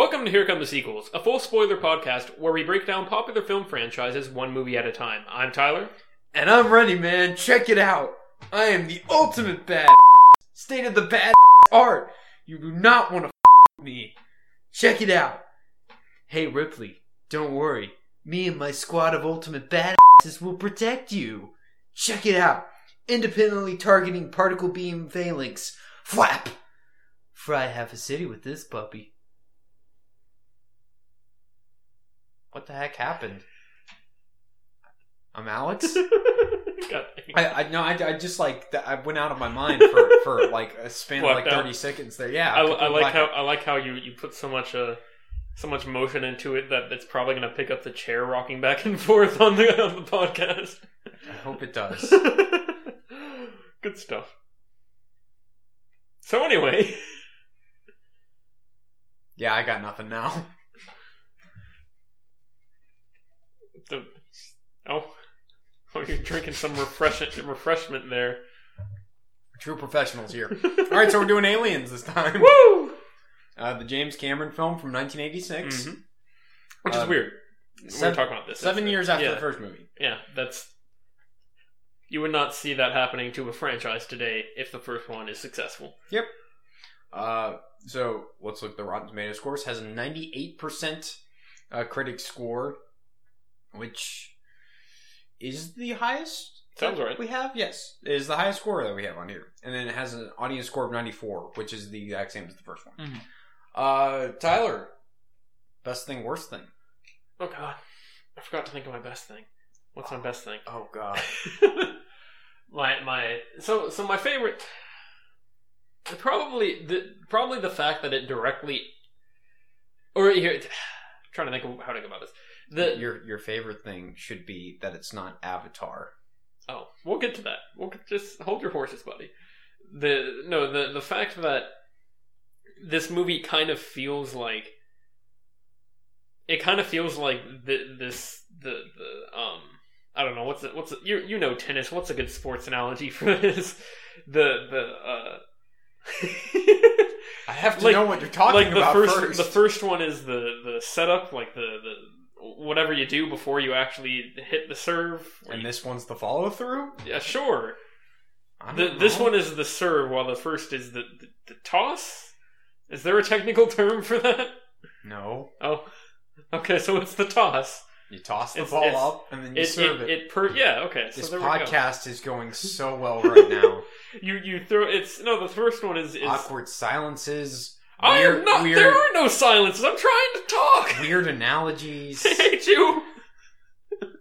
Welcome to Here Come the Sequels, a full spoiler podcast where we break down popular film franchises one movie at a time. I'm Tyler. And I'm Rennie, man. Check it out. I am the ultimate bad state of the bad art. You do not want to me. Check it out. Hey, Ripley, don't worry. Me and my squad of ultimate badasses will protect you. Check it out. Independently targeting particle beam phalanx. Flap! Fry half a city with this puppy. What the heck happened? I'm Alex. I went out of my mind for like a span of like 30 seconds there. Yeah, I like how you put so much motion into it that it's probably going to pick up the chair rocking back and forth on the podcast. I hope it does. Good stuff. So anyway, yeah, I got nothing now. Oh, you're drinking some refreshment there. True professionals here. All right, so we're doing Aliens this time. Woo! The James Cameron film from 1986. Mm-hmm. Which is weird. We were talking about this. 7 years after the first movie. Yeah, that's... You would not see that happening to a franchise today if the first one is successful. Yep. So, let's look at the Rotten Tomatoes score. It has a 98% critic score, which... is the highest sounds right we have? Yes. It is the highest score that we have on here. And then it has an audience score of 94, which is the exact same as the first one. Mm-hmm. Tyler, best thing, worst thing? Oh, God. I forgot to think of my best thing. What's my best thing? Oh, God. So my favorite... Probably the fact that it directly... Or here... I'm trying to think of how to go about this. Your favorite thing should be that it's not Avatar. Oh, we'll get to that. Just hold your horses, buddy. The fact that this movie kind of feels like I don't know what's you know tennis. What's a good sports analogy for this? I have to know what you're talking about first. The first one is the setup, like the whatever you do before you actually hit the serve. And this one's the follow-through? Yeah, sure. This one is the serve, while the first is the toss? Is there a technical term for that? No. Oh. Okay, so it's the toss. You toss the ball up, and then you serve it. Yeah, okay. This podcast is going so well right now. You throw... No, the first one is... awkward silences... there are no silences. I'm trying to talk. Weird analogies. I hate you.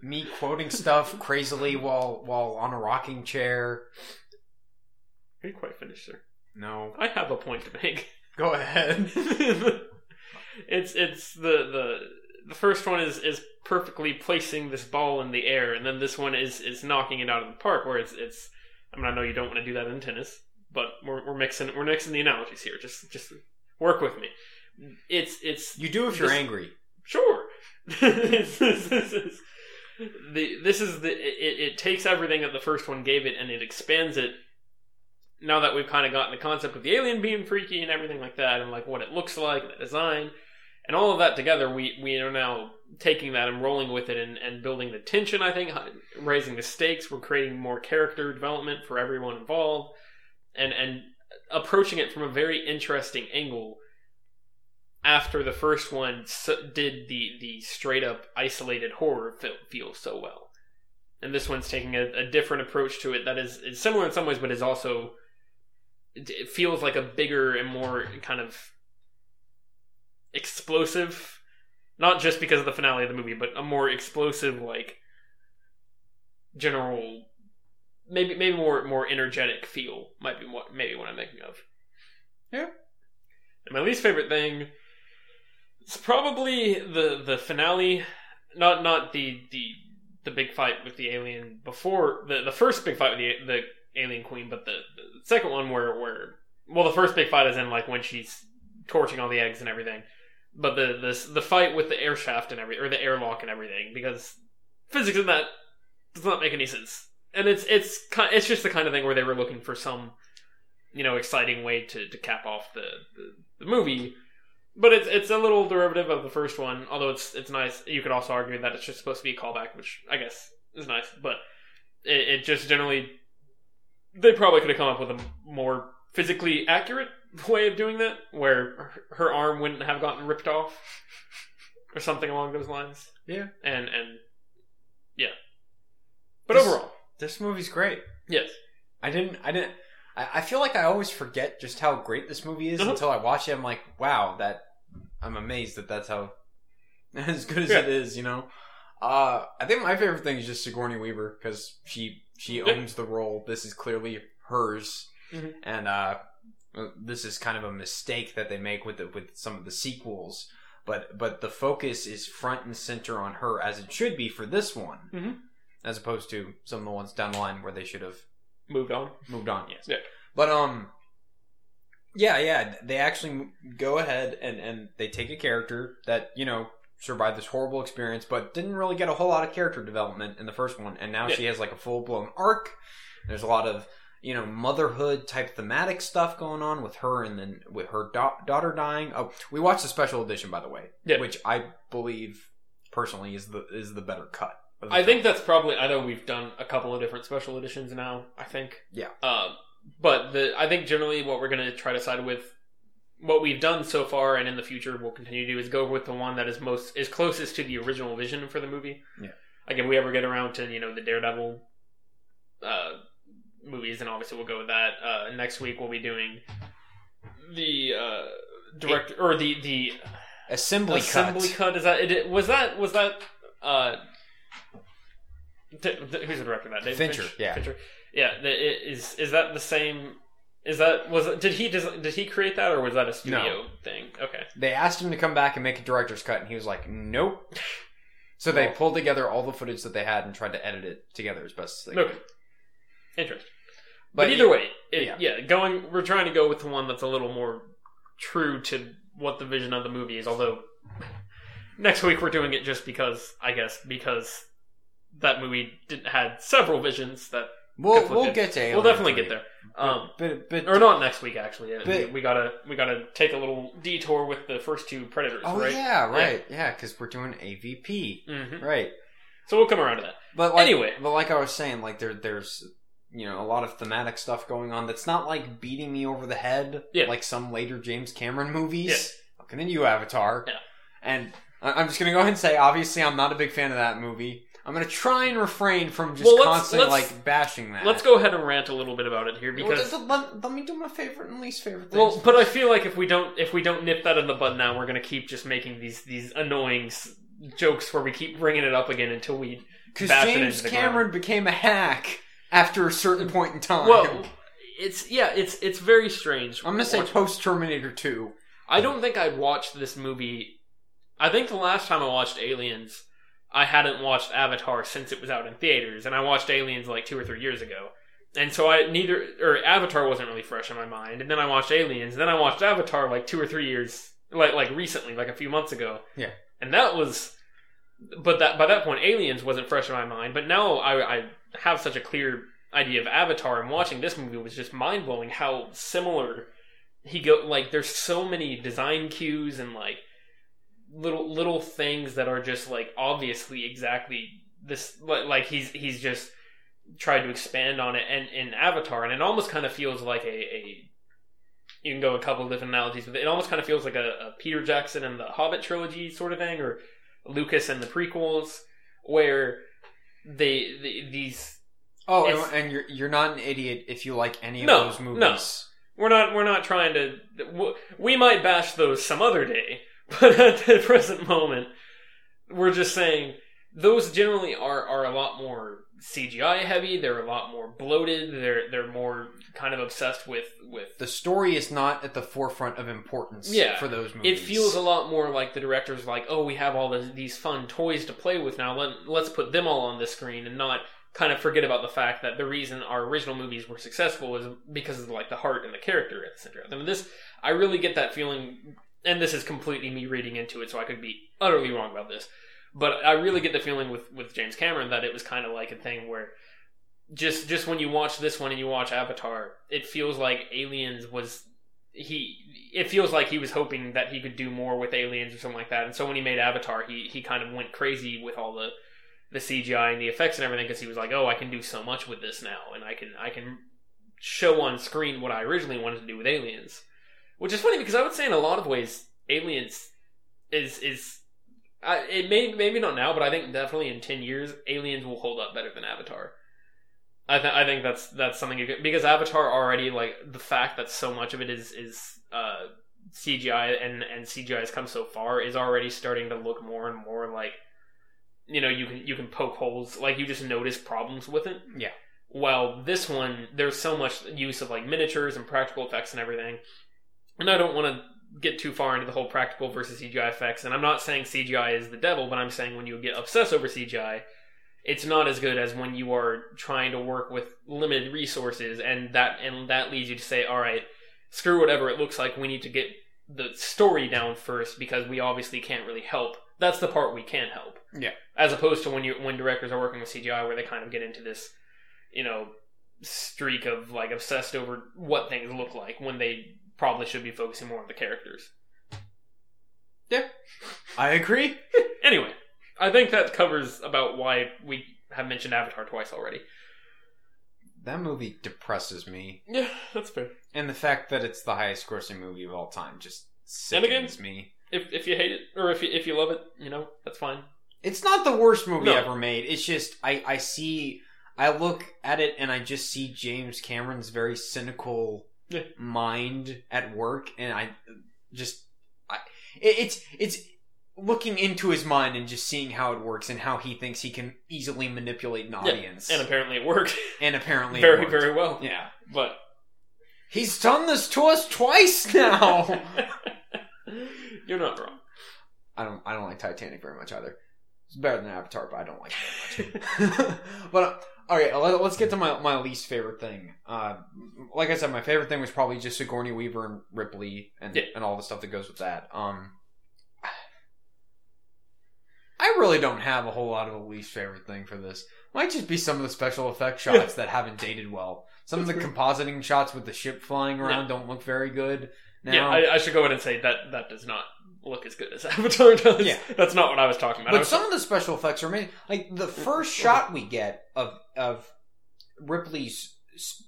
Me quoting stuff crazily while on a rocking chair. Are you quite finished, sir? No. I have a point to make. Go ahead. It's the first one is perfectly placing this ball in the air, and then this one is knocking it out of the park. Where it's I mean, I know you don't want to do that in tennis, but we're mixing the analogies here. Just. Work with me. It's you do if you're angry. Sure. It takes everything that the first one gave it and it expands it. Now that we've kind of gotten the concept of the alien being freaky and everything like that, and like what it looks like, the design, and all of that together, we are now taking that and rolling with it and building the tension. I think raising the stakes. We're creating more character development for everyone involved, and approaching it from a very interesting angle after the first one did the straight up isolated horror feel so well. And this one's taking a different approach to it that is similar in some ways, but is also, it feels like a bigger and more kind of explosive, not just because of the finale of the movie, but a more explosive, like general, Maybe more energetic feel might be what I'm thinking of. Yeah. And my least favorite thing is probably the finale, not the big fight with the alien before the first big fight with the alien queen, but the second one where the first big fight is in like when she's torching all the eggs and everything, but the fight with the air shaft and everything, or the airlock and everything, because physics in that does not make any sense. And it's just the kind of thing where they were looking for some, exciting way to cap off the movie, But it's a little derivative of the first one, although it's nice. You could also argue that it's just supposed to be a callback, which I guess is nice. But it just generally... They probably could have come up with a more physically accurate way of doing that, where her arm wouldn't have gotten ripped off or something along those lines. Yeah. And yeah. But overall... This movie's great. Yes. I didn't... I feel like I always forget just how great this movie is until I watch it. I'm like, wow, I'm amazed that's how as good as it is, you know? I think my favorite thing is just Sigourney Weaver, because she owns the role. This is clearly hers. Mm-hmm. And this is kind of a mistake that they make with some of the sequels. But the focus is front and center on her, as it should be for this one, mm-hmm. as opposed to some of the ones down the line where they should have Moved on, yes. Yeah. But, yeah, they actually go ahead and they take a character that, you know, survived this horrible experience, but didn't really get a whole lot of character development in the first one, and now she has, like, a full-blown arc. There's a lot of, you know, motherhood-type thematic stuff going on with her, and then with her daughter dying. Oh, we watched the special edition, by the way, which I believe, personally, is the better cut. I think that's probably... I know we've done a couple of different special editions now, I think. Yeah. But I think generally what we're going to try to side with... What we've done so far and in the future we'll continue to do is go with the one that is closest to the original vision for the movie. Yeah. Like, if we ever get around to, you know, the Daredevil movies, then obviously we'll go with that. Next week we'll be doing the director... Or the... Assembly cut. Is that... It, was that... Who's the director of that? David Fincher. Fincher. Yeah. Is that the same? Did he create that, or was that a studio thing? Okay. They asked him to come back and make a director's cut, and he was like, "Nope." So they pulled together all the footage that they had and tried to edit it together as best as they could. Interesting. But either way, we're trying to go with the one that's a little more true to what the vision of the movie is. Although next week we're doing it just because that movie had several visions that... We'll get to Alien. We'll definitely get there. Or not next week, actually. We gotta take a little detour with the first two Predators, right? Oh, yeah, right. Yeah, because we're doing AVP. Mm-hmm. Right. So we'll come around to that. But anyway. But like I was saying, like there's, you know, a lot of thematic stuff going on that's not like beating me over the head like some later James Cameron movies. Yeah. Okay, then you, Avatar. Yeah. And I'm just going to go ahead and say, obviously, I'm not a big fan of that movie. I'm going to try and refrain from just constantly bashing that. Let's go ahead and rant a little bit about it here, because... let me do my favorite and least favorite things. Well, but I feel like if we don't nip that in the bud now, we're going to keep just making these annoying jokes where we keep bringing it up again until we bash it into the ground. Because James Cameron became a hack after a certain point in time. Well, it's very strange. I'm going to say post-Terminator 2. I don't think I watched this movie... I think the last time I watched Aliens... I hadn't watched Avatar since it was out in theaters, and I watched Aliens like 2 or 3 years ago. And so Avatar wasn't really fresh in my mind, and then I watched Aliens, and then I watched Avatar like 2 or 3 years, like recently, like a few months ago. Yeah. And that was, by that point, Aliens wasn't fresh in my mind, but now I have such a clear idea of Avatar, and watching this movie was just mind-blowing how similar there's so many design cues and little things that are just like obviously exactly this, like he's just tried to expand on it and in Avatar, and it almost kind of feels like a you can go a couple of different analogies, but it almost kind of feels like a Peter Jackson and the Hobbit trilogy sort of thing, or Lucas and the prequels, where these and you're not an idiot if you like any of those movies. We're not trying to... We might bash those some other day. But at the present moment, we're just saying those generally are a lot more CGI heavy. They're a lot more bloated. They're more kind of obsessed with... The story is not at the forefront of importance for those movies. It feels a lot more like the director's like, oh, we have all these fun toys to play with now. Let's put them all on the screen and not kind of forget about the fact that the reason our original movies were successful is because of like the heart and the character at the center of them. I really get that feeling... And this is completely me reading into it, so I could be utterly wrong about this. But I really get the feeling with James Cameron that it was kind of like a thing where just when you watch this one and you watch Avatar, it feels like Aliens was it feels like he was hoping that he could do more with Aliens or something like that. And so when he made Avatar, he kind of went crazy with all the CGI and the effects and everything, because he was like, oh, I can do so much with this now, and I can show on screen what I originally wanted to do with Aliens. Which is funny, because I would say in a lot of ways, Aliens maybe not now, but I think definitely in 10 years, Aliens will hold up better than Avatar. I think that's something you could, because Avatar already, like, the fact that so much of it is CGI and CGI has come so far is already starting to look more and more like, you know, you can poke holes, like, you just notice problems with it. Yeah. Well, this one, there's so much use of, like, miniatures and practical effects and everything, and I don't want to get too far into the whole practical versus CGI effects, and I'm not saying CGI is the devil, but I'm saying when you get obsessed over CGI, it's not as good as when you are trying to work with limited resources, and that leads you to say, all right, screw whatever it looks like, we need to get the story down first, because we obviously can't really help. That's the part we can help. Yeah. As opposed to when directors are working with CGI, where they kind of get into this, you know, streak of, like, obsessed over what things look like, when they probably should be focusing more on the characters. Yeah. I agree. Anyway. I think that covers about why we have mentioned Avatar twice already. That movie depresses me. Yeah, that's fair. And the fact that it's the highest grossing movie of all time just sickens me. If you hate it, or if you love it, you know, that's fine. It's not the worst movie ever made. It's just, I look at it and I just see James Cameron's very cynical mind at work, and it's looking into his mind and just seeing how it works and how he thinks he can easily manipulate an audience. And apparently it worked. Very, very well. Yeah. But he's done this to us twice now. You're not wrong. I don't like Titanic very much either. It's better than Avatar, but I don't like it very much. But alright, let's get to my least favorite thing. Like I said, my favorite thing was probably just Sigourney Weaver and Ripley and all the stuff that goes with that. I really don't have a whole lot of a least favorite thing for this. Might just be some of the special effect shots that haven't dated well. Some of the compositing shots with the ship flying around don't look very good now. Yeah, I should go ahead and say that does not look as good as Avatar does. Yeah. That's not what I was talking about. But some of the special effects are amazing. Like, the first shot we get of Ripley's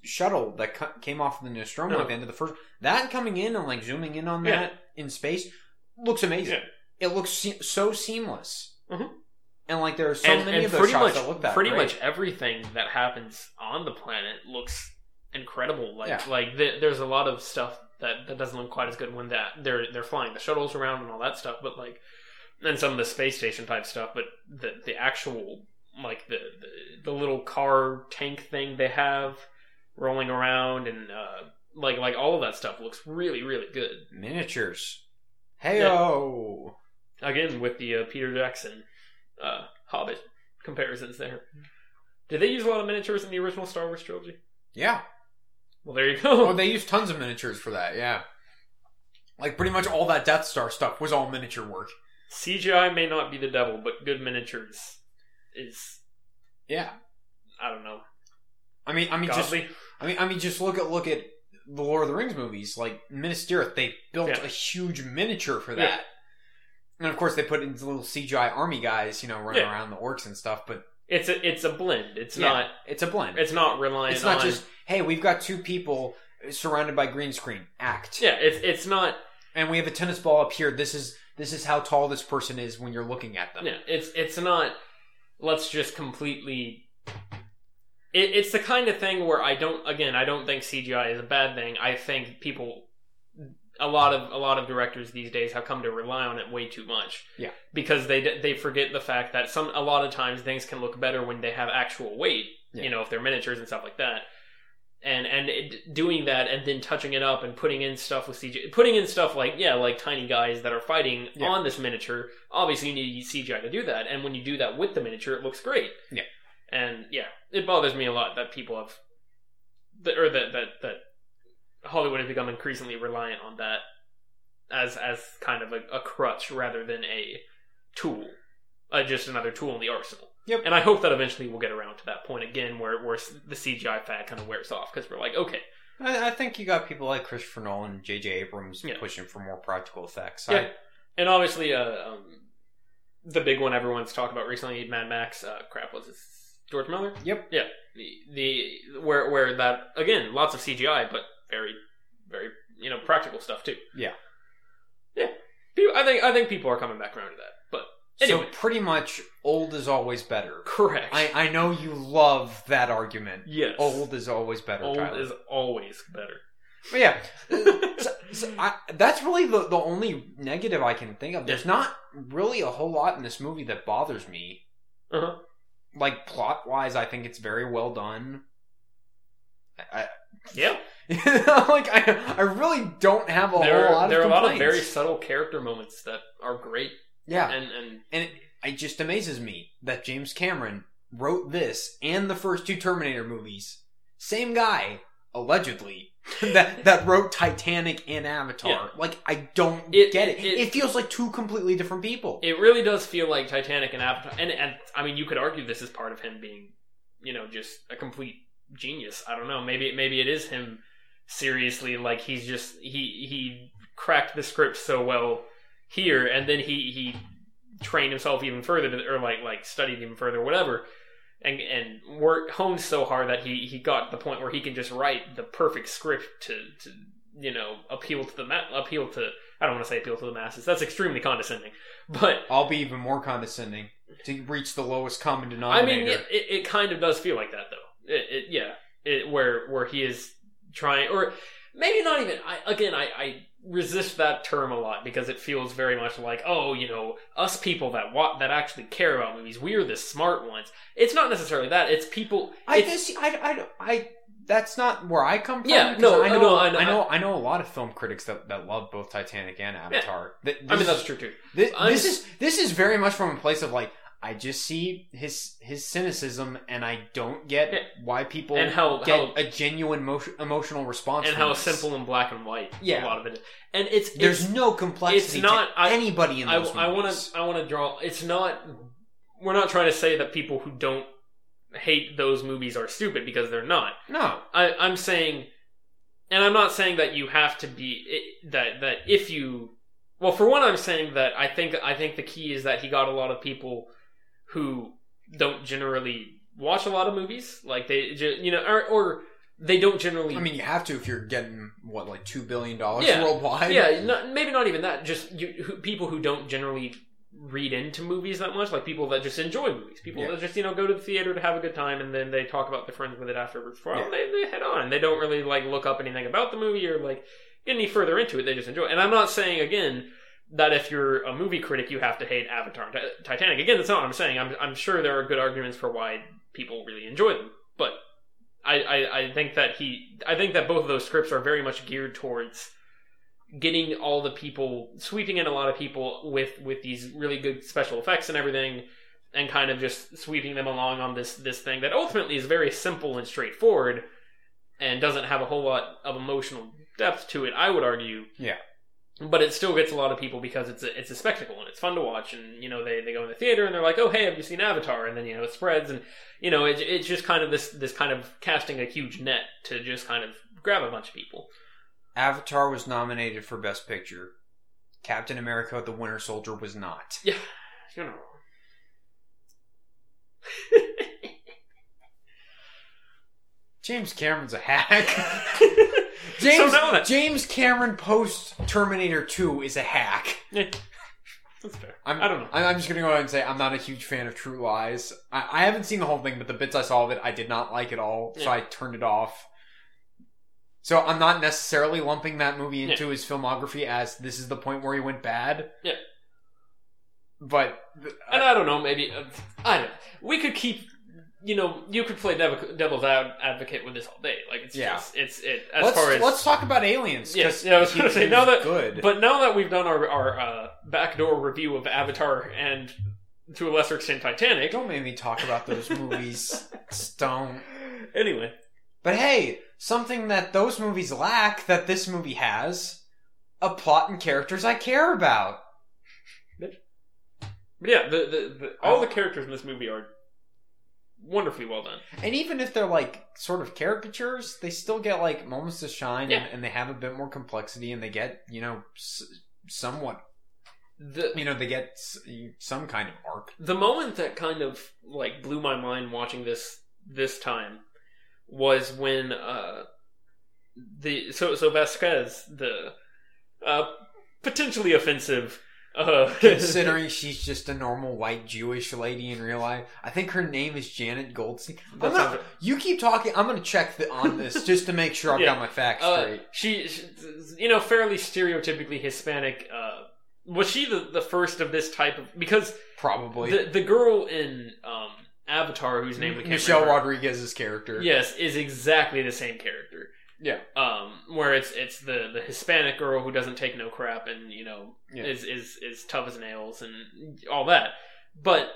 shuttle that came off the Nostromo at the end of the first... That coming in and, like, zooming in on that in space looks amazing. Yeah. It looks so seamless. Mm-hmm. And like there are so many of those shots that look that pretty much everything that happens on the planet looks incredible. Like there's a lot of stuff that doesn't look quite as good when that they're flying the shuttles around and all that stuff. But like, and some of the space station type stuff. But the actual, like, the little car tank thing they have rolling around and like all of that stuff looks really, really good. Miniatures. Hey-o. Yeah. Again, with the Peter Jackson Hobbit comparisons there. Did they use a lot of miniatures in the original Star Wars trilogy? Yeah. Well, there you go. Oh, they used tons of miniatures for that, yeah. Like, pretty much all that Death Star stuff was all miniature work. CGI may not be the devil, but good miniatures is... Yeah. I don't know. I mean, godly. Just look at the Lord of the Rings movies. Like, Minas Tirith, they built a huge miniature for that. Yeah. And of course, they put in little CGI army guys, you know, running around the orcs and stuff. But it's a blend. It's not. It's a blend. It's not reliant. It's not just, hey, we've got two people surrounded by green screen. Act. Yeah. It's not. And we have a tennis ball up here. This is how tall this person is when you're looking at them. Yeah. It's not. Let's just completely. It's the kind of thing where I don't think CGI is a bad thing. I think people. A lot of directors these days have come to rely on it way too much. Yeah. Because they forget the fact that a lot of times things can look better when they have actual weight, you know, if they're miniatures and stuff like that. And doing that and then touching it up and putting in stuff with CGI, putting in stuff like tiny guys that are fighting on this miniature, obviously you need CGI to do that. And when you do that with the miniature, it looks great. Yeah. And it bothers me a lot that people have, or that Hollywood has become increasingly reliant on that as kind of a crutch rather than a tool, just another tool in the arsenal. Yep. And I hope that eventually we'll get around to that point again where the CGI fad kind of wears off, because we're like, okay, I think you got people like Christopher Nolan, J. J. Abrams pushing for more practical effects. Yeah. And obviously, the big one everyone's talked about recently, Mad Max. Was it George Miller? Yep. Yeah. The where that again, lots of CGI, but very, very practical stuff too. Yeah. Yeah. I think people are coming back around to that, but. Anyway. So pretty much, old is always better. Correct. I know you love that argument. Yes. Old is always better, Tyler. Old is always better. But yeah. That's really the only negative I can think of. There's not really a whole lot in this movie that bothers me. Uh-huh. Like, plot-wise, I think it's very well done. Yeah. Like, I really don't have a whole lot of complaints. There are a lot of very subtle character moments that are great. Yeah, and it just amazes me that James Cameron wrote this and the first two Terminator movies. Same guy, allegedly, that wrote Titanic and Avatar. Yeah. Like, I don't get it. It feels like two completely different people. It really does feel like Titanic and Avatar. And I mean, you could argue this is part of him being, just a complete genius. I don't know. Maybe it is him seriously. Like, he's just, he cracked the script so well here, and then he trained himself even further or studied even further, whatever, and worked, honed so hard that he got to the point where he can just write the perfect script to appeal to I don't want to say appeal to the masses. That's extremely condescending, but I'll be even more condescending to reach the lowest common denominator. I mean, it kind of does feel like that, though. Where he is trying, or maybe not even. I resist that term a lot because it feels very much like, us people that actually care about movies, we're the smart ones. It's not necessarily that. It's people. That's not where I come from. Yeah, no, I know a lot of film critics that love both Titanic and Avatar. Yeah. That's true too. This is very much from a place of like, I just see his cynicism, and I don't get why people get a genuine emotional response. And how simple and black and white a lot of it is. And there's no complexity to anybody in those movies. I want to draw. It's not. We're not trying to say that people who don't hate those movies are stupid, because they're not. No, I'm saying, and I'm not saying that you have to be that if you. Well, for one, I'm saying that I think the key is that he got a lot of people who don't generally watch a lot of movies, like they, or they don't generally. I mean, you have to if you're getting like $2 billion worldwide. Yeah, maybe not even that. Just people who don't generally read into movies that much, like people that just enjoy movies, people that just go to the theater to have a good time, and then they talk about their friends with it afterwards. Well, they head on, and they don't really like look up anything about the movie or like get any further into it. They just enjoy it. And I'm not saying again that if you're a movie critic, you have to hate Avatar and Titanic. Again, that's not what I'm saying. I'm sure there are good arguments for why people really enjoy them. But I think that both of those scripts are very much geared towards getting all the people, sweeping in a lot of people with these really good special effects and everything, and kind of just sweeping them along on this thing that ultimately is very simple and straightforward and doesn't have a whole lot of emotional depth to it, I would argue. Yeah. But it still gets a lot of people because it's a spectacle and it's fun to watch, and they go in the theater and they're like, oh hey, have you seen Avatar? And then it spreads, and it's just kind of this kind of casting a huge net to just kind of grab a bunch of people. Avatar was nominated for Best Picture. Captain America: The Winter Soldier was not. Yeah, you're not wrong. James Cameron's a hack. James Cameron post Terminator 2 is a hack. Yeah. That's fair. I don't know. I'm just going to go ahead and say I'm not a huge fan of True Lies. I haven't seen the whole thing, but the bits I saw of it, I did not like at all, so I turned it off. So I'm not necessarily lumping that movie into his filmography as this is the point where he went bad. Yeah. But... and I don't know, maybe... I don't know. We could keep... you could play devil's advocate with this all day. Like, it's just, let's talk about Aliens. Yes, I was going to say, now that we've done our backdoor review of Avatar and, to a lesser extent, Titanic. Don't make me talk about those movies, Stone. Anyway. But hey, something that those movies lack, that this movie has, a plot and characters I care about. But yeah, all the characters in this movie are wonderfully well done. And even if they're like sort of caricatures, they still get like moments to shine, yeah. and they have a bit more complexity, and they get, you know, somewhat, you know, they get some kind of arc. The moment that kind of like blew my mind watching this time was when so Vasquez, the potentially offensive. Considering she's just a normal white Jewish lady in real life. I think her name is Janet Goldstein. You keep talking. I'm going to check on this just to make sure I've got my facts straight. She, you know, fairly stereotypically Hispanic. Was she the first of this type of... Because... Probably. The girl in Avatar, whose name we can't remember. Rodriguez's character. Yes, is exactly the same character. Yeah. Where it's the Hispanic girl who doesn't take no crap and, you know, is tough as nails and all that. But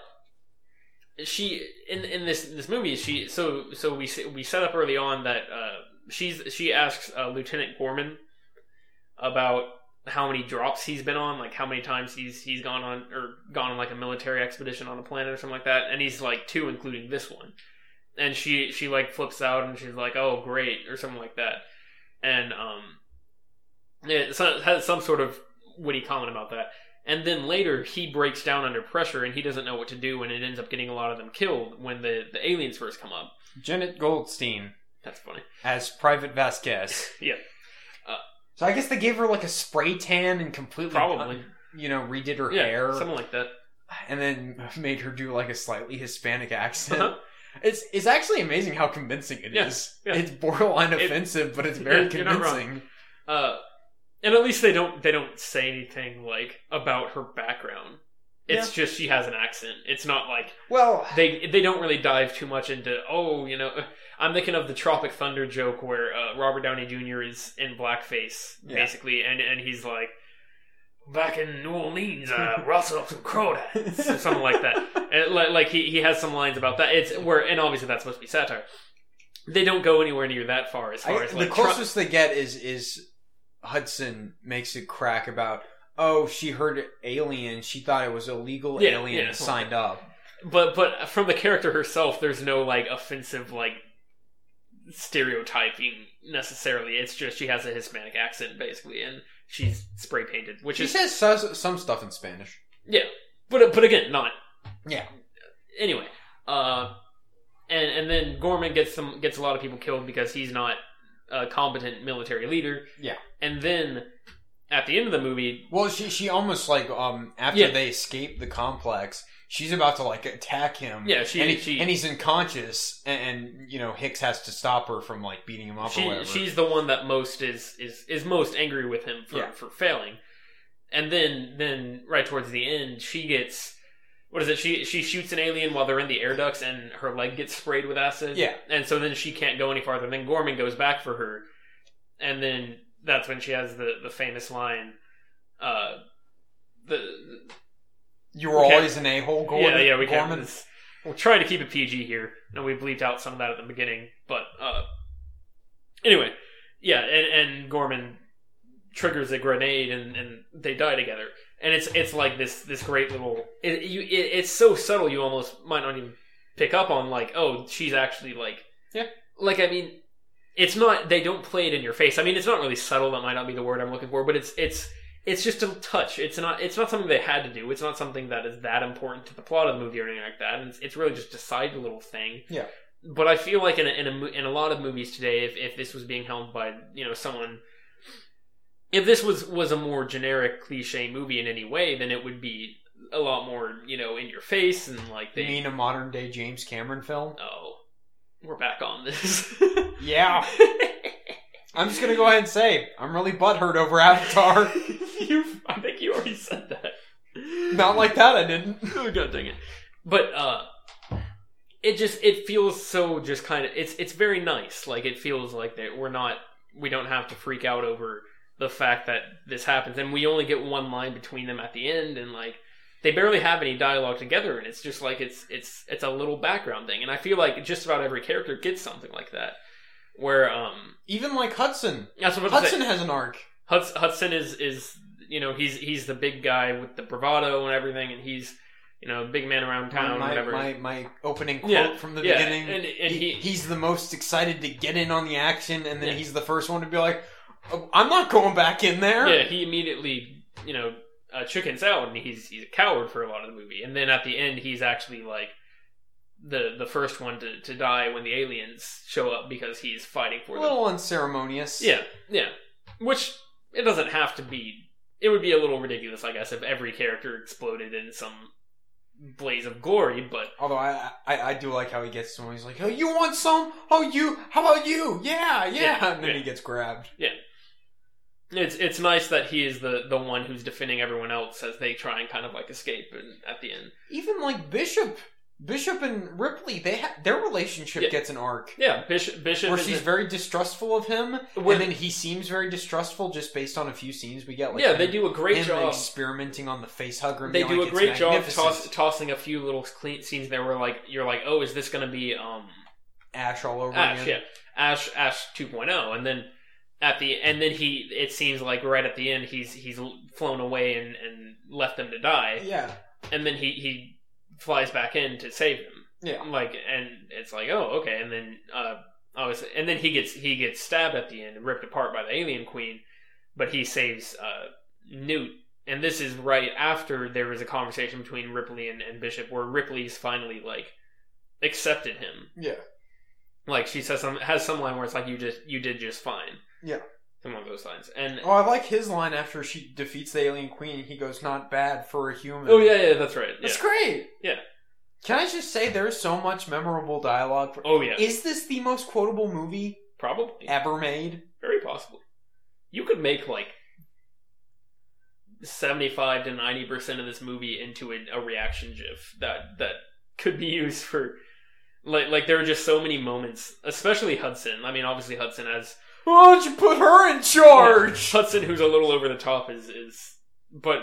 she in this movie, she we set up early on that she asks Lieutenant Gorman about how many drops he's been on, like how many times he's gone on like a military expedition on a planet or something like that, and he's like 2, including this one. And she like flips out and she's like, "Oh, great," or something like that, and it has some sort of witty comment about that. And then later he breaks down under pressure and he doesn't know what to do, and it ends up getting a lot of them killed when the aliens first come up. Janet Goldstein, that's funny, as Private Vasquez. Yeah. So I guess they gave her like a spray tan and completely probably redid her hair, something like that, and then made her do like a slightly Hispanic accent. Uh-huh. It's actually amazing how convincing it is. Yeah. It's borderline offensive, but it's very convincing. And at least they don't say anything like about her background. It's just she has an accent. It's not like they don't really dive too much into I'm thinking of the Tropic Thunder joke where Robert Downey Jr. is in blackface basically, and he's like, "Back in New Orleans, I rustled up some crawdads," or something like that. And, like he has some lines about that. It's where, and obviously that's supposed to be satire. They don't go anywhere near that far. As far as the closest they get is Hudson makes a crack about, "Oh, she heard alien. She thought it was illegal alien and signed up." But from the character herself, there's no like offensive like stereotyping necessarily. It's just she has a Hispanic accent basically, and she's spray painted, which she says some stuff in Spanish. Yeah, but again, not. Yeah. Anyway, and then Gorman gets a lot of people killed because he's not a competent military leader. Yeah. And then at the end of the movie, well, she almost like after they escape the complex, she's about to like attack him. Yeah, and he's unconscious, and Hicks has to stop her from like beating him up. Or whatever. She's the one that most is most angry with him for failing. And then right towards the end, she gets she shoots an alien while they're in the air ducts, and her leg gets sprayed with acid. Yeah, and so then she can't go any farther. And then Gorman goes back for her, and then that's when she has the famous line, "You were always an a-hole, Gorman." Yeah, we can't. We'll try to keep it PG here. No, we bleeped out some of that at the beginning, but anyway, and Gorman triggers a grenade, and they die together. And it's like this great little. It's so subtle you almost might not even pick up on like, oh, she's actually like I mean, it's not. They don't play it in your face. I mean, it's not really subtle. That might not be the word I'm looking for, but it's just a touch. It's not something they had to do. It's not something that is that important to the plot of the movie or anything like that. And it's really just a side little thing. Yeah. But I feel like in a lot of movies today, if this was being held by someone, if this was a more generic cliche movie in any way, then it would be a lot more in your face and like. You mean a modern day James Cameron film? Oh, we're back on this. Yeah. I'm just gonna go ahead and say I'm really butthurt over Avatar. I think you already said that. Not like that, I didn't. Oh, God dang it! But it feels so just kind of it's very nice. Like it feels like that we don't have to freak out over the fact that this happens, and we only get one line between them at the end, and like they barely have any dialogue together, and it's just like it's a little background thing, and I feel like just about every character gets something like that. Where even like Hudson, Hudson has an arc. Hudson is he's the big guy with the bravado and everything, and he's you know, big man around town, whatever. My opening quote from the beginning. And he's the most excited to get in on the action, and then he's the first one to be like, oh, I'm not going back in there. Yeah, he immediately, you know, chickens out, and he's a coward for a lot of the movie. And then at the end, he's actually like the first one to die when the aliens show up because he's fighting for them. A little unceremonious. Yeah. Which, it doesn't have to be. It would be a little ridiculous, I guess, if every character exploded in some blaze of glory, but although I do like how he gets someone. He's like, oh, you want some? Oh, you? How about you? Yeah. And then he gets grabbed. Yeah, it's nice that he is the one who's defending everyone else as they try and kind of like escape. And at the end, even like Bishop and Ripley, their relationship gets an arc. Yeah, Bishop, where she's very distrustful of him, and then he seems very distrustful just based on a few scenes we get. Like, they do a great job experimenting on the face hugger. They do a great job tossing a few little scenes there where like you're like, oh, is this going to be Ash all over again? Yeah, Ash 2.0, and then he it seems like right at the end he's flown away and left them to die. Yeah, and then he flies back in to save him. Yeah. Like, and it's like, oh, okay. And then, and then he gets stabbed at the end and ripped apart by the alien queen, but he saves, Newt. And this is right after there was a conversation between Ripley and Bishop where Ripley's finally, like, accepted him. Yeah. Like, she says has some line where it's like, you did just fine. Yeah. One of those lines. And oh, I like his line after she defeats the alien queen. He goes, not bad for a human. Oh, yeah, that's right. Yeah. That's great. Yeah. Can I just say there's so much memorable dialogue? Oh, yeah. Is this the most quotable movie? Probably. Ever made? Very possibly. You could make like 75 to 90% of this movie into a reaction GIF that could be used for... Like there are just so many moments, especially Hudson. I mean, obviously Hudson has... Why don't you put her in charge? Yeah. Hudson, who's a little over the top,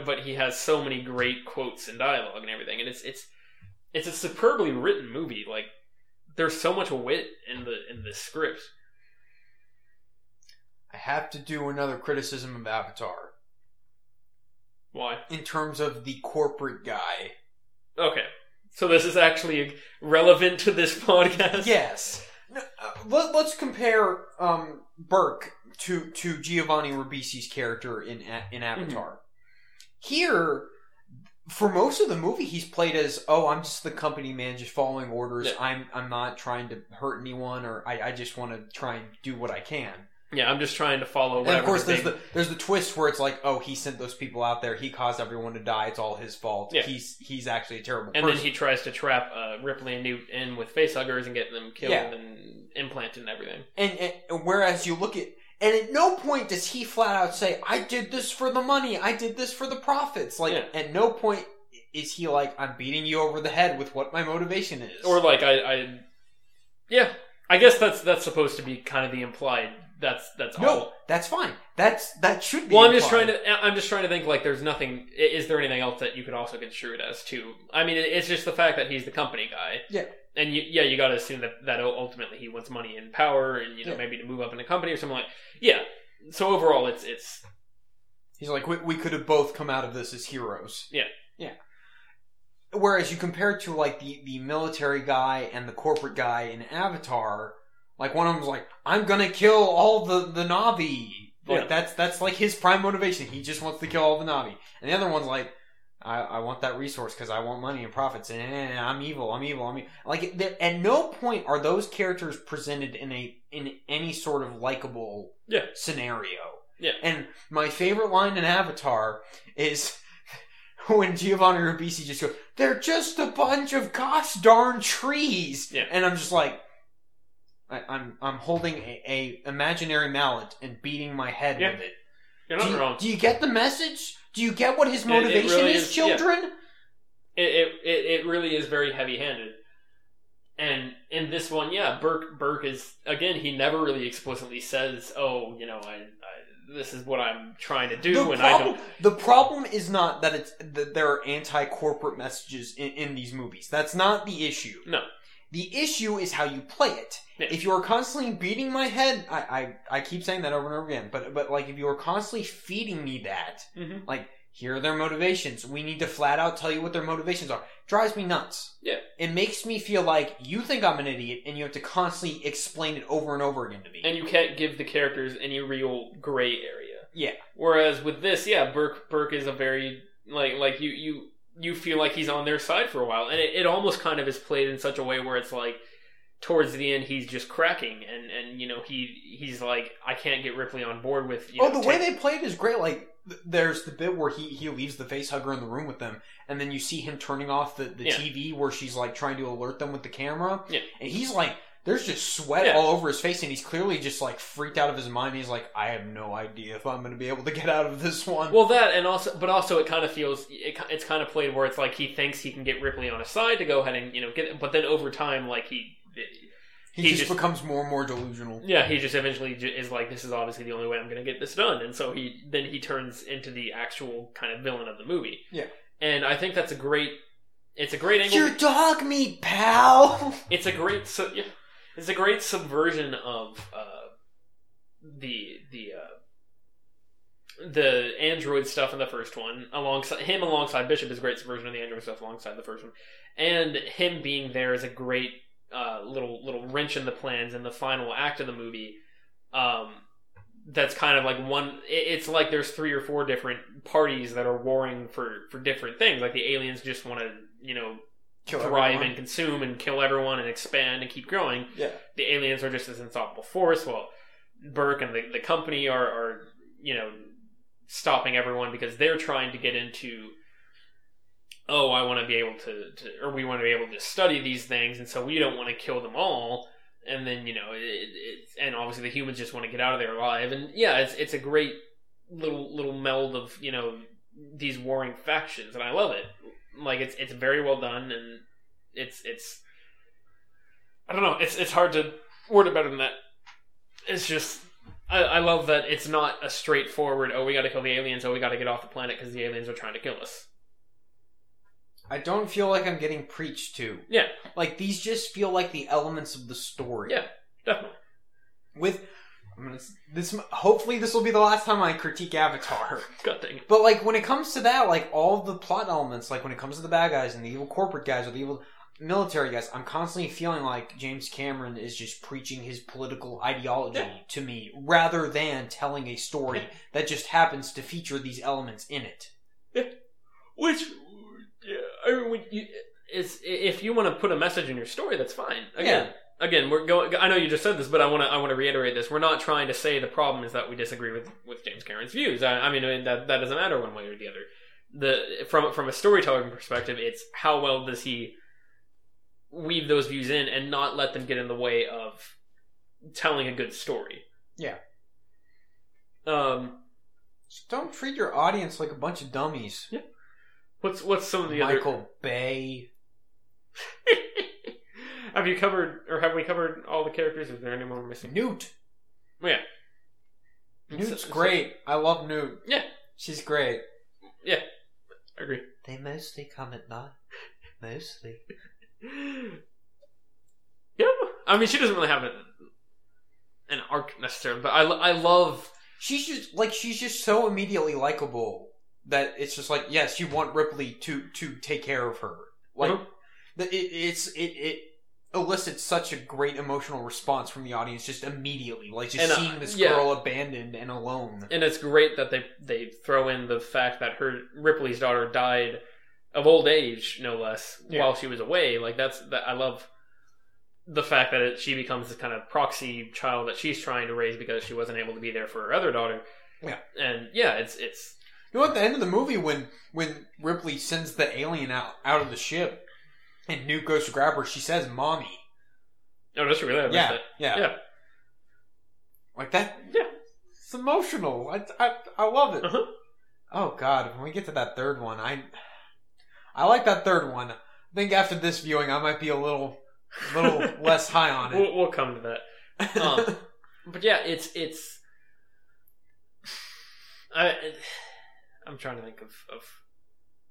but he has so many great quotes and dialogue and everything, and it's a superbly written movie. Like, there's so much wit in the script. I have to do another criticism of Avatar. Why? In terms of the corporate guy. Okay, so this is actually relevant to this podcast. Yes. Let's compare Burke to Giovanni Ribisi's character in Avatar. Mm-hmm. Here, for most of the movie, he's played as, oh, I'm just the company man, just following orders. Yeah. I'm not trying to hurt anyone, or I just want to try and do what I can. Yeah, I'm just trying to follow whatever. And of course, there's the twist where it's like, oh, he sent those people out there. He caused everyone to die. It's all his fault. Yeah. He's actually a terrible person. And then he tries to trap Ripley and Newt in with facehuggers and get them killed and implanted and everything. And whereas you look at... And at no point does he flat out say, I did this for the money. I did this for the profits. Like, at no point is he like, I'm beating you over the head with what my motivation is. Or like, I yeah. I guess that's supposed to be kind of the implied... That's no, all. That's fine. That should be. Well, I'm just trying to think. Like, there's nothing. Is there anything else that you could also construe it as too? I mean, it's just the fact that he's the company guy. Yeah. And you got to assume that ultimately he wants money and power, and maybe to move up in a company or something like. Yeah. So overall, it's. He's like, we could have both come out of this as heroes. Yeah. Yeah. Whereas you compare to like the military guy and the corporate guy in Avatar. Like, one of them's like, I'm gonna kill all the Na'vi. Like, that's like his prime motivation. He just wants to kill all the Na'vi. And the other one's like, I want that resource because I want money and profits. And I'm evil. Like, at no point are those characters presented in any sort of likable scenario. Yeah. And my favorite line in Avatar is... when Giovanni Ribisi just goes, they're just a bunch of gosh darn trees. Yeah. And I'm just like... I'm holding a imaginary mallet and beating my head with it. You're not wrong. Do you get the message? Do you get what his motivation really is, children? Yeah. It really is very heavy-handed. And in this one, Burke is, again, he never really explicitly says, oh, you know, I this is what I'm trying to do. The problem is not that that there are anti-corporate messages in these movies. That's not the issue. No. The issue is how you play it. Yeah. If you're constantly beating my head, I keep saying that over and over again, but like if you're constantly feeding me that, like Here are their motivations. We need to flat out tell you what their motivations are. Drives me nuts. Yeah. It makes me feel like you think I'm an idiot and you have to constantly explain it over and over again to me. And you can't give the characters any real gray area. Yeah. Whereas with this, yeah, Burke is a very, like you feel like he's on their side for a while. And it almost kind of is played in such a way where it's like, towards the end, he's just cracking, and you know, he's like, I can't get Ripley on board with, you know, the way they played is great. Like, there's the bit where he leaves the facehugger in the room with them, and then you see him turning off the TV where she's, like, trying to alert them with the camera. Yeah. And he's like, there's just sweat all over his face, and he's clearly just, like, freaked out of his mind. He's like, I have no idea if I'm going to be able to get out of this one. Well, that, and also, but also it kind of feels, it's kind of played where it's like, he thinks he can get Ripley on his side to go ahead and, you know, get it, but then over time, like, he just becomes more and more delusional. Yeah, he just eventually is like, this is obviously the only way I'm going to get this done. And so he turns into the actual kind of villain of the movie. Yeah. And I think that's a great... It's a great angle... Your dog meat, pal! It's a great... it's a great subversion of the android stuff in the first one. Alongside Bishop is a great subversion of the android stuff alongside the first one. And him being there is a great... little wrench in the plans in the final act of the movie. That's kind of like one. It's like there's three or four different parties that are warring for different things. Like the aliens just want to, you know, kill thrive everyone. And consume and kill everyone and expand and keep growing. Yeah. The aliens are just this unstoppable force. Well, Burke and the company are you know, stopping everyone because they're trying to get into. Oh, I want to be able to, or we want to be able to study these things, and so we don't want to kill them all. And then, you know, and obviously the humans just want to get out of there alive. And yeah, it's a great little meld of, you know, these warring factions, and I love it. Like it's very well done, and it's I don't know, it's hard to word it better than that. It's just. I love that it's not a straightforward. Oh, we got to kill the aliens. Oh, we got to get off the planet because the aliens are trying to kill us. I don't feel like I'm getting preached to. Yeah. Like, these just feel like the elements of the story. Yeah, definitely. Hopefully this will be the last time I critique Avatar. God dang it. But, like, when it comes to that, like, all the plot elements, like, when it comes to the bad guys and the evil corporate guys or the evil military guys, I'm constantly feeling like James Cameron is just preaching his political ideology to me rather than telling a story that just happens to feature these elements in it. Yeah. Which... Yeah, I mean, if you want to put a message in your story, that's fine. Again, we're going. I know you just said this, but I want to reiterate this. We're not trying to say the problem is that we disagree with James Cameron's views. I mean that doesn't matter one way or the other. From a storytelling perspective, it's how well does he weave those views in and not let them get in the way of telling a good story. Yeah. Just don't treat your audience like a bunch of dummies. Yeah. What's some of the other... Michael Bay. Have we covered all the characters? Is there anyone we're missing? Newt. Yeah. Newt's great. I love Newt. Yeah. She's great. Yeah. I agree. They mostly come at night. Mostly. Yeah. I mean, she doesn't really have an arc necessarily, but I love... She's just so immediately likable. That it's just like, yes, you want Ripley to take care of her. Like, it elicits such a great emotional response from the audience just immediately. Like, seeing this girl abandoned and alone. And it's great that they throw in the fact that Ripley's daughter died of old age, no less, while she was away. Like, I love the fact that she becomes this kind of proxy child that she's trying to raise because she wasn't able to be there for her other daughter. Yeah. And yeah, it's... You know, at the end of the movie, when Ripley sends the alien out of the ship and Newt goes to grab her, she says, "Mommy." Oh, that's really nice. Yeah. Like that? Yeah. It's emotional. I love it. Uh-huh. Oh, God. When we get to that third one, I like that third one. I think after this viewing, I might be a little less high on it. We'll come to that. But yeah, it's... I'm trying to think of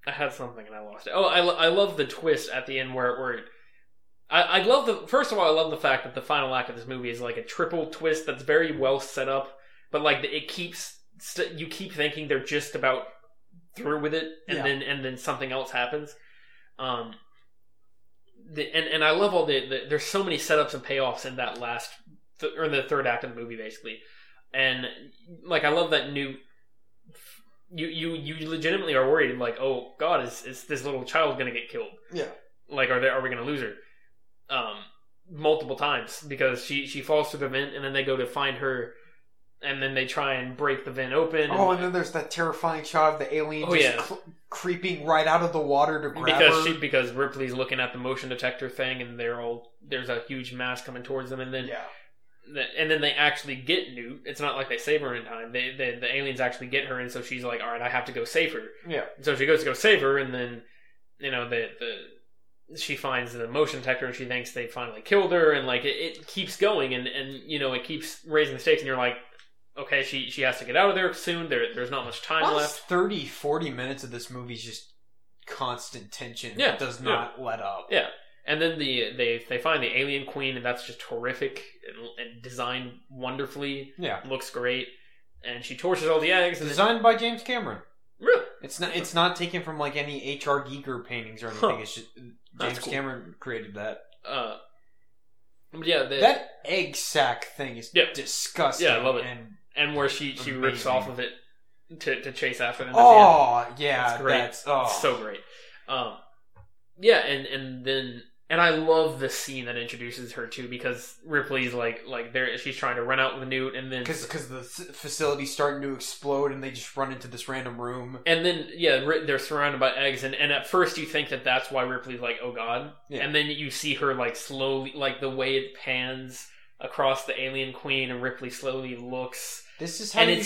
I had something and I lost it. Oh, I love the twist at the end where I love the... First of all, I love the fact that the final act of this movie is like a triple twist that's very well set up, but like it keeps... You keep thinking they're just about through with it, and then something else happens. And I love all the there's so many setups and payoffs in that last or in the third act of the movie, basically. And like, I love that Newt. You legitimately are worried, like, oh God, is this little child gonna get killed? Yeah. Like, are we gonna lose her? Multiple times, because she falls through the vent, and then they go to find her, and then they try and break the vent open. Oh, and then there's that terrifying shot of the alien creeping right out of the water to grab her. Because Ripley's looking at the motion detector thing, and there's a huge mass coming towards them, and then and then they actually get Newt. It's not like they save her in time. The aliens actually get her, and so she's like, all right, I have to go save her. Yeah. So she goes to go save her, and then, you know, she finds the motion detector, and she thinks they finally killed her, and like it keeps going, and you know, it keeps raising the stakes, and you're like, okay, she has to get out of there soon. There's not much time left. 30, 40 minutes of this movie is just constant tension that does not let up. Yeah. And then they find the alien queen, and that's just horrific and designed wonderfully. Yeah, looks great, and she tortures all the eggs. Designed by James Cameron. Really? It's not taken from like any H.R. Giger paintings or anything. Huh. It's just James Cameron created that. That egg sack thing is disgusting. Yeah, I love it. And where she rips off of it to chase after them. Oh yeah, that's great. It's so great. And I love the scene that introduces her too, because Ripley's like there, she's trying to run out with Newt, and then because the facility's starting to explode, and they just run into this random room, and then they're surrounded by eggs, and at first you think that that's why Ripley's like, oh God, and then you see her like slowly, like the way it pans across the alien queen, and Ripley slowly looks. This is how edit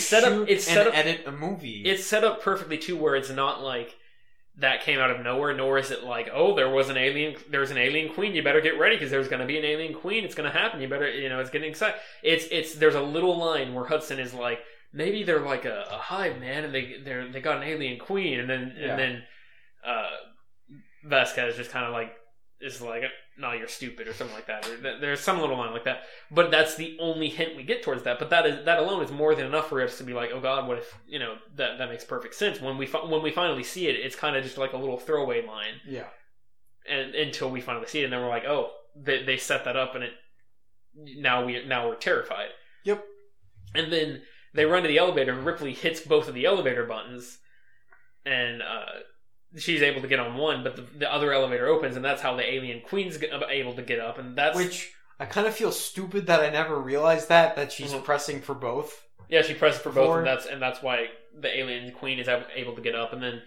a movie. It's set up perfectly too, where it's not like that came out of nowhere, nor is it like, oh, there's an alien queen, you better get ready, because there's going to be an alien queen, it's going to happen, you better, you know, it's getting excited. There's a little line where Hudson is like, maybe they're like a hive, man, and they got an alien queen, and then Vasquez just kind of like, is like, no, you're stupid, or something like that, or there's some little line like that, but that's the only hint we get towards that, but that alone is more than enough for us to be like, oh God, what if, you know, that makes perfect sense. When we finally see it, it's kind of just like a little throwaway line, and until we finally see it, and then we're like, oh, they set that up, and now we're terrified. Yep. And then they run to the elevator, and Ripley hits both of the elevator buttons, and she's able to get on one, but the other elevator opens, and that's how the alien queen's able to get up, and that's... Which, I kind of feel stupid that I never realized that she's pressing for both. Yeah, she presses for both, and that's why the alien queen is able to get up, and then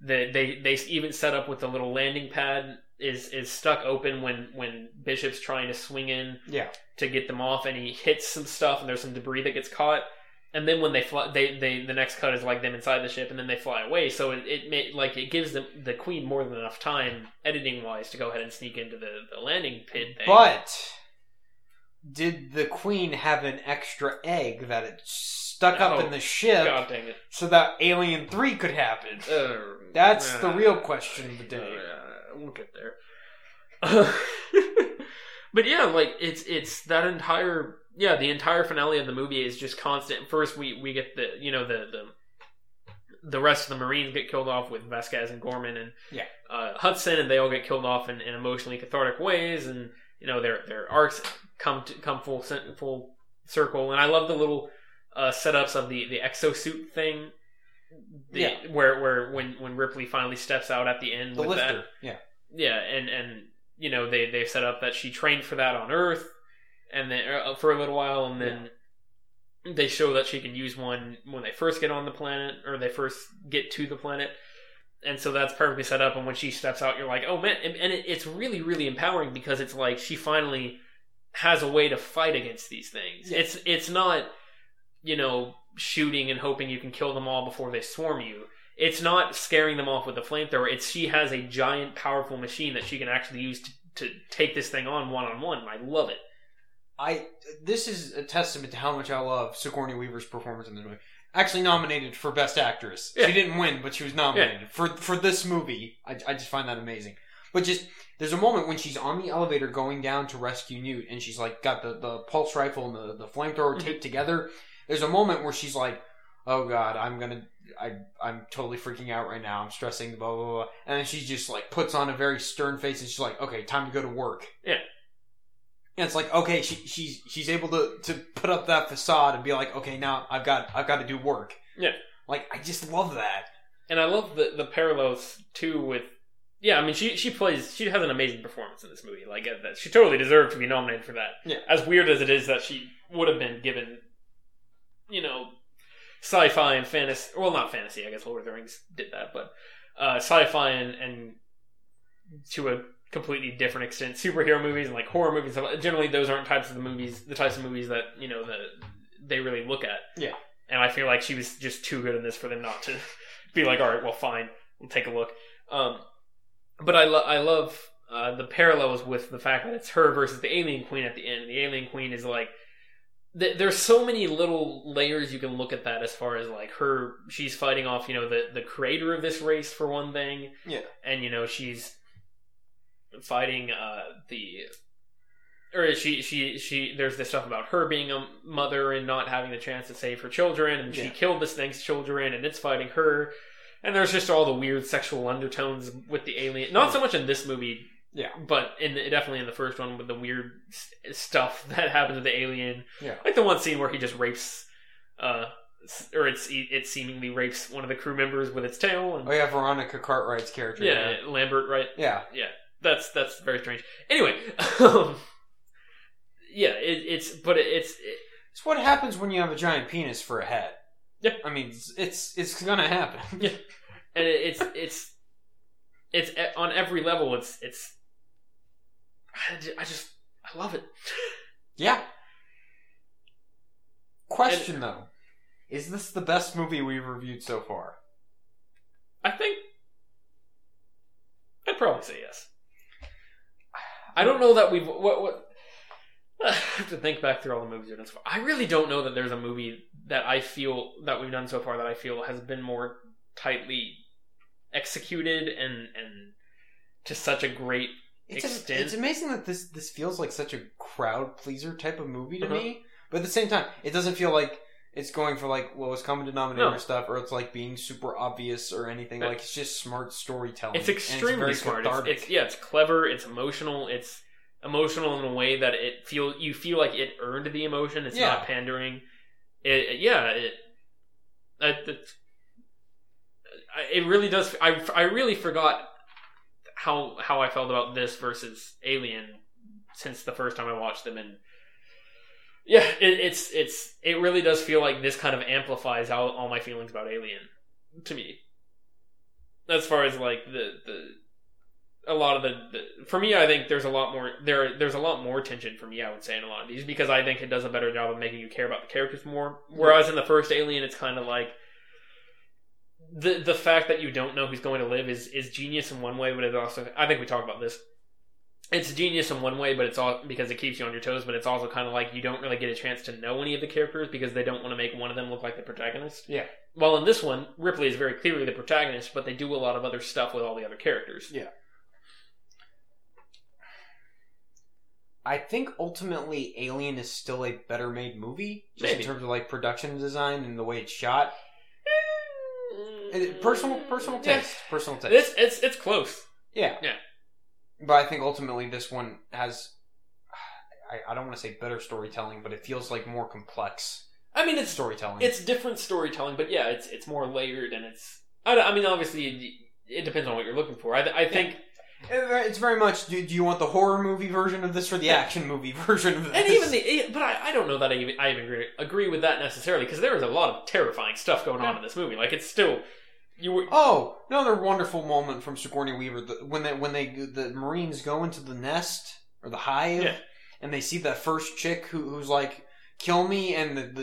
they even set up with the little landing pad is stuck open when Bishop's trying to swing in to get them off, and he hits some stuff, and there's some debris that gets caught. And then when they fly, the next cut is like them inside the ship, and then they fly away. So it gives them, the queen, more than enough time, editing wise, to go ahead and sneak into the landing pit thing. But did the queen have an extra egg that it stuck up in the ship? God dang it! So that Alien 3 could happen. That's the real question of the day. We'll get there. But yeah, like it's that entire. Yeah, the entire finale of the movie is just constant. First, we get the rest of the Marines get killed off with Vasquez and Gorman and Hudson, and they all get killed off in emotionally cathartic ways, and you know their arcs come full circle. And I love the little setups of the exosuit thing, where when Ripley finally steps out at the end, the with lifter. That, and you know they've set up that she trained for that on Earth. And then for a little while, and then they show that she can use one when they first get on the planet, or they first get to the planet, and so that's perfectly set up. And when she steps out, you're like, oh man! And it's really, really empowering, because it's like she finally has a way to fight against these things. Yeah. It's not, you know, shooting and hoping you can kill them all before they swarm you. It's not scaring them off with a flamethrower. It's she has a giant, powerful machine that she can actually use to take this thing on one. I love it. This is a testament to how much I love Sigourney Weaver's performance in this movie. Actually nominated for Best Actress. Yeah. She didn't win, but she was nominated for this movie. I just find that amazing. But just, there's a moment when she's on the elevator going down to rescue Newt, and she's like got the pulse rifle and the flamethrower taped together. There's a moment where she's like, oh God, I'm going to I'm totally freaking out right now. I'm stressing, blah, blah, blah. And then she just, like, puts on a very stern face and she's like, okay, time to go to work. Yeah. And it's like, okay, she's able to put up that facade and be like, okay, now I've got to do work. Yeah. Like, I just love that. And I love the parallels, too, with... Yeah, I mean, she has an amazing performance in this movie. Like, she totally deserved to be nominated for that. Yeah. As weird as it is that she would have been given, you know, sci-fi and fantasy... Well, not fantasy, I guess Lord of the Rings did that, but sci-fi and to a completely different extent, superhero movies and, like, horror movies. Generally, those aren't the types of movies that, you know, that they really look at. Yeah. And I feel like she was just too good in this for them not to be like, all right, well, fine, we'll take a look. But I love the parallels with the fact that it's her versus the alien queen at the end. The alien queen is like... There's so many little layers you can look at that as far as, like, her... She's fighting off, you know, the creator of this race, for one thing. Yeah. And, you know, she's fighting the... Or she there's this stuff about her being a mother and not having the chance to save her children. And she killed this thing's children, and it's fighting her... And there's just all the weird sexual undertones with the alien. Not so much in this movie, yeah, but definitely in the first one with the weird stuff that happens with the alien. Yeah. Like the one scene where he just rapes, it seemingly rapes one of the crew members with its tail. And, Veronica Cartwright's character. Yeah, right? Lambert, right? Yeah. Yeah, that's very strange. Anyway, It's what happens when you have a giant penis for a head. Yeah, I mean, it's gonna happen. Yeah, and it's on every level. It's I love it. Yeah. Question though, is this the best movie we've reviewed so far? I think I'd probably say yes. I don't know that we've what. I have to think back through all the movies we've done so far. I really don't know that there's a movie that I feel that we've done so far that I feel has been more tightly executed and to such a great extent. It's amazing that this feels like such a crowd pleaser type of movie to me, but at the same time, it doesn't feel like it's going for like lowest common denominator stuff, or it's like being super obvious or anything. Like it's just smart storytelling. It's extremely smart. It's clever. It's emotional. It's emotional in a way that you feel like it earned the emotion. It's not pandering. It really does. I really forgot how I felt about this versus Alien since the first time I watched them, and yeah, it really does feel like this kind of amplifies all my feelings about Alien to me. As far as like for me, I think there's a lot more there's a lot more tension for me, I would say, in a lot of these, because I think it does a better job of making you care about the characters more. Whereas in the first Alien, it's kind of like the fact that you don't know who's going to live is genius in one way, but it's also, I think we talked about this, it's genius in one way, but it's all because it keeps you on your toes, but it's also kind of like you don't really get a chance to know any of the characters because they don't want to make one of them look like the protagonist. Yeah. Well, in this one, Ripley is very clearly the protagonist, but they do a lot of other stuff with all the other characters. Yeah. I think ultimately Alien is still a better made movie in terms of like production design and the way it's shot. Personal taste. Yeah. Personal taste. It's close. Yeah. Yeah. But I think ultimately this one has, I don't want to say better storytelling, but it feels like more complex. I mean, it's storytelling. It's different storytelling, but yeah, it's more layered and it's, I mean, obviously it depends on what you're looking for. I think... It's very much, do you want the horror movie version of this or the action movie version of this? And even but I don't know that I even agree with that necessarily, because there is a lot of terrifying stuff going on in this movie. Like, it's still... Oh, another wonderful moment from Sigourney Weaver, when the Marines go into the nest, or the hive, and they see that first chick who's like, kill me, and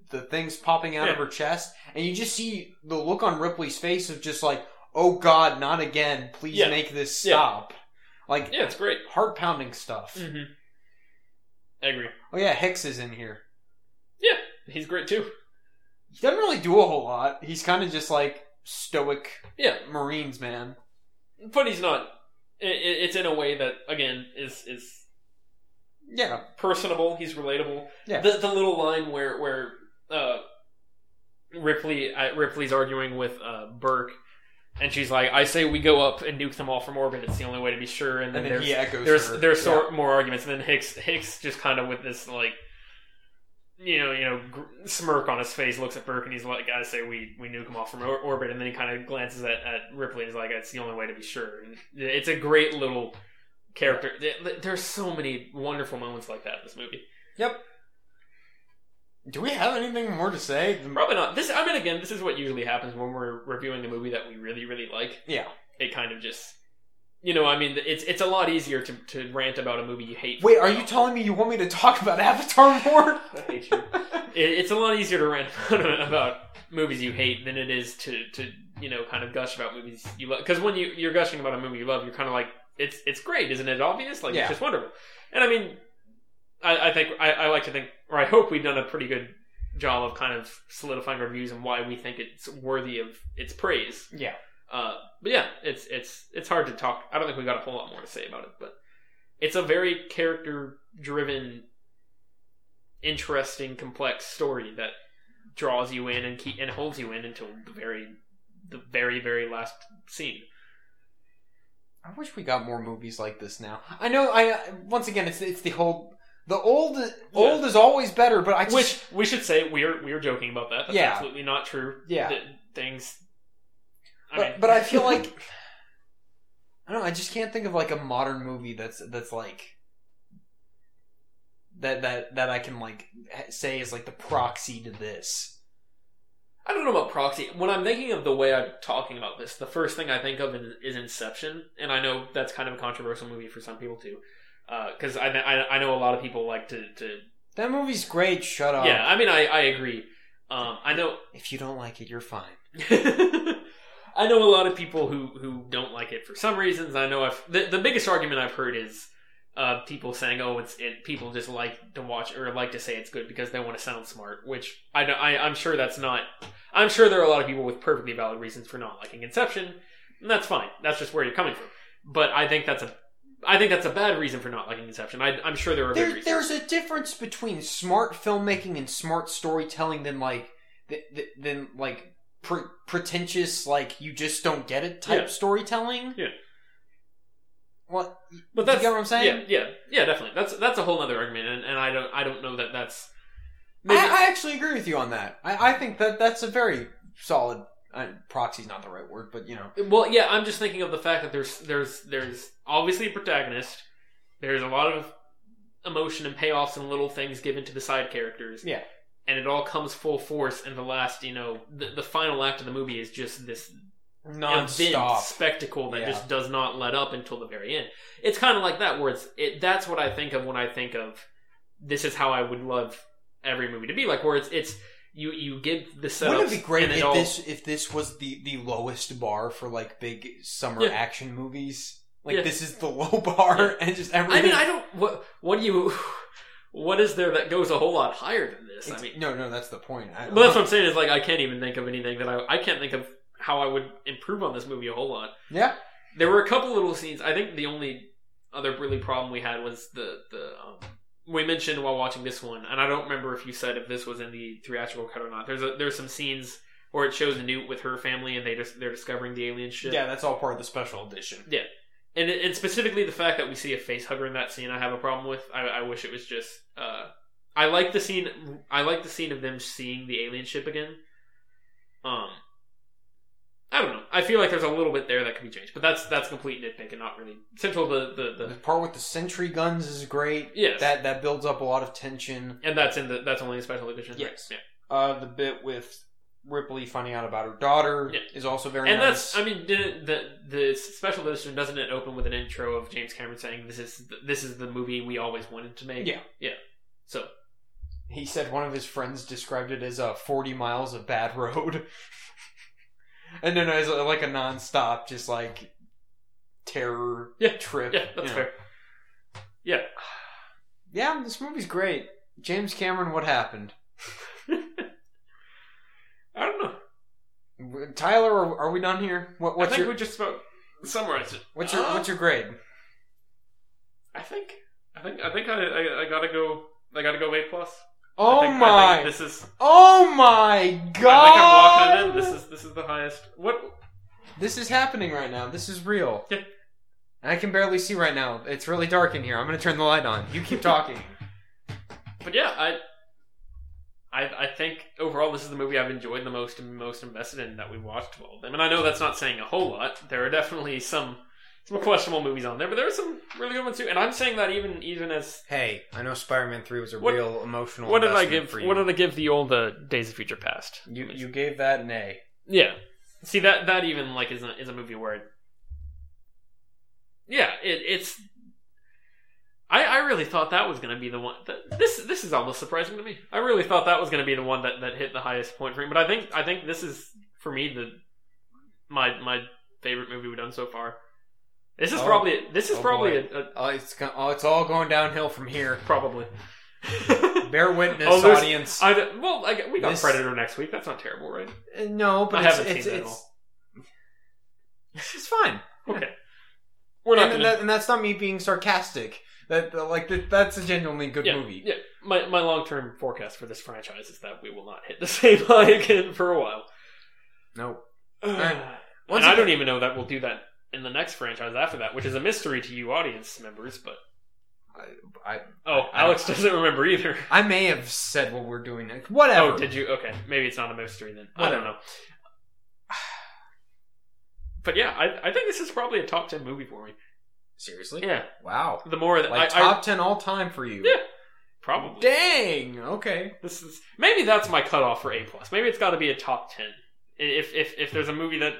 the thing's popping out of her chest, and you just see the look on Ripley's face of just like, oh God, not again. Please make this stop. Like, it's great. Heart-pounding stuff. Mm-hmm. I agree. Oh yeah, Hicks is in here. Yeah, he's great too. He doesn't really do a whole lot. He's kind of just like stoic Marines, man. But he's not... It's in a way that, again, is personable. He's relatable. Yeah. The little line where Ripley's arguing with Burke, and she's like, I say we go up and nuke them all from orbit. It's the only way to be sure. And then he echoes there's more arguments. And then Hicks just kind of with this, like, you know, smirk on his face, looks at Burke, and he's like, I say we nuke them all from orbit. And then he kind of glances at Ripley, and he's like, it's the only way to be sure. And it's a great little character. There's so many wonderful moments like that in this movie. Yep. Do we have anything more to say? Probably not. This is what usually happens when we're reviewing a movie that we really, really like. Yeah. It kind of just... it's a lot easier to rant about a movie you hate. Wait, are you telling me you want me to talk about Avatar more? I hate you. It's a lot easier to rant about movies you hate than it is to kind of gush about movies you love. Because when you're gushing about a movie you love, you're kind of like, it's great, isn't it obvious? Like, It's just wonderful. And I think I like to think, or I hope we've done a pretty good job of kind of solidifying our views and why we think it's worthy of its praise. Yeah. But yeah, it's hard to talk. I don't think we've got a whole lot more to say about it, but it's a very character-driven, interesting, complex story that draws you in and holds you in until the very, very last scene. I wish we got more movies like this now. I know. Once again, it's the whole. The old is always better, but I just... Which, we should say, we are joking about that. That's absolutely not true. Yeah. Things... But I feel like... I don't know, I just can't think of, like, a modern movie that's like... That I can, like, say is, like, the proxy to this. I don't know about proxy. When I'm thinking of the way I'm talking about this, the first thing I think of is Inception, and I know that's kind of a controversial movie for some people, too. Because I know a lot of people like to... That movie's great, shut up. Yeah, I agree. I know... If you don't like it, you're fine. I know a lot of people who don't like it for some reasons. I know the biggest argument I've heard is people saying, oh, people just like to watch or like to say it's good because they want to sound smart, which I'm sure that's not... I'm sure there are a lot of people with perfectly valid reasons for not liking Inception, and that's fine. That's just where you're coming from. But I think that's a bad reason for not liking Inception. I'm sure there are good reasons. There's a difference between smart filmmaking and smart storytelling than pretentious, like, you just don't get it type storytelling. Yeah. Well, but that's, you get what I'm saying? Yeah, definitely. That's a whole other argument, and I don't know that that's... Maybe... I actually agree with you on that. I think that's a very solid... proxy's not the right word, but you know. Well, yeah, I'm just thinking of the fact that there's obviously a protagonist. There's a lot of emotion and payoffs and little things given to the side characters. Yeah, and it all comes full force in the last. You know, the final act of the movie is just this non-stop spectacle that just does not let up until the very end. It's kind of like that, where that's what I think of when I think of this is how I would love every movie to be like, where it's. You give the setup. Wouldn't it be great if this was the lowest bar for like big summer action movies? Like this is the low bar and just everything. What is there that goes a whole lot higher than this? No, that's the point. Well, that's what I'm saying is like I can't even think of anything that I can't think of how I would improve on this movie a whole lot. Yeah, there were a couple little scenes. I think the only other really problem we had was the we mentioned while watching this one, and I don't remember if you said if this was in the theatrical cut or not. There's some scenes where it shows Newt with her family, and they're discovering the alien ship. Yeah, that's all part of the special edition. Yeah, and specifically the fact that we see a facehugger in that scene, I have a problem with. I wish it was just. I like the scene. I like the scene of them seeing the alien ship again. I don't know. I feel like there's a little bit there that could be changed, but that's complete nitpick and not really central. The part with the sentry guns is great. Yes, that builds up a lot of tension, and that's only in special edition. Yes, right? Yeah. The bit with Ripley finding out about her daughter is also very nice. And that's the special edition doesn't it open with an intro of James Cameron saying this is the movie we always wanted to make. Yeah. So he said one of his friends described it as 40 miles of bad road. And then it's like a non-stop, just like terror trip. Yeah, that's fair. Yeah. Yeah, this movie's great. James Cameron, what happened? I don't know. Tyler, are we done here? What's I think we just about summarized it. What's your grade? I think I gotta go A+. Oh my god! I think I'm walking in. This is the highest. What? This is happening right now. This is real. Yeah. I can barely see right now. It's really dark in here. I'm gonna turn the light on. You keep talking. But yeah, I think overall this is the movie I've enjoyed the most and most invested in that we watched of all of them. And I know that's not saying a whole lot. There are definitely some questionable movies on there, but there are some really good ones too. And I'm saying that even as hey, I know Spider-Man 3 was a real emotional. What did I give? For you. What did I give the old Days of Future Past? You gave that an A. Yeah. See that even like is a movie where it's. I really thought that was going to be the one. This is almost surprising to me. I really thought that was going to be the one that hit the highest point for me. But I think this is for me my favorite movie we've done so far. It's all going downhill from here. Probably. Bear witness, audience. We got Predator next week. That's not terrible, right? No, but I haven't seen it at all. It's fine. Okay. We're not. And that's not me being sarcastic. That's a genuinely good movie. Yeah, my long-term forecast for this franchise is that we will not hit the same high again for a while. Nope. I don't even know that we'll do that in the next franchise after that, which is a mystery to you audience members, but... Alex doesn't remember either. I may have said what we're doing next. Whatever. Oh, did you? Okay, maybe it's not a mystery then. Whatever. I don't know. But yeah, I think this is probably a top 10 movie for me. Seriously? Yeah. Wow. The more that top 10 all time for you. Yeah. Probably. Dang. Okay. This is maybe that's my cutoff for A+. Maybe it's got to be a top 10. If there's a movie that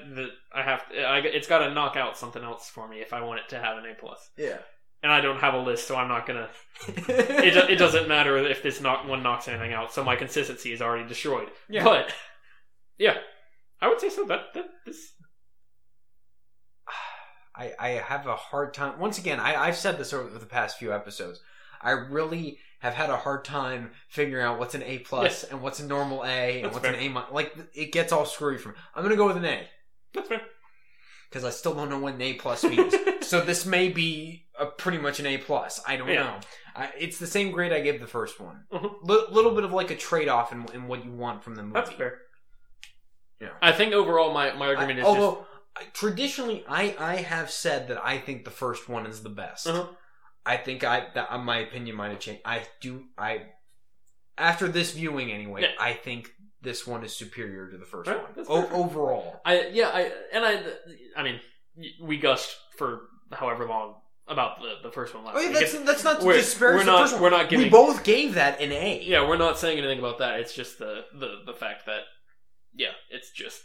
I have to, it's got to knock out something else for me if I want it to have an A+. Yeah. And I don't have a list, so I'm not gonna. It doesn't matter if this one knocks anything out. So my consistency is already destroyed. Yeah. But yeah, I would say so. That this. I have a hard time. Once again, I've said this over the past few episodes. I really have had a hard time figuring out what's an A+ and what's a normal A and what's an A-. Like, it gets all screwy for me. I'm going to go with an A. That's fair. Because I still don't know what an A+ means. So this may be pretty much an A+. I don't know. It's the same grade I gave the first one. A little bit of like a trade-off in what you want from the movie. That's fair. Yeah. I think overall my argument is just... Traditionally, I have said that I think the first one is the best. Uh-huh. I think my opinion might have changed. After this viewing anyway, I think this one is superior to the first one overall. I mean, we gushed for however long about the first one last week. That's not disparaging. We both gave that an A. Yeah, we're not saying anything about that. It's just the fact that it's just.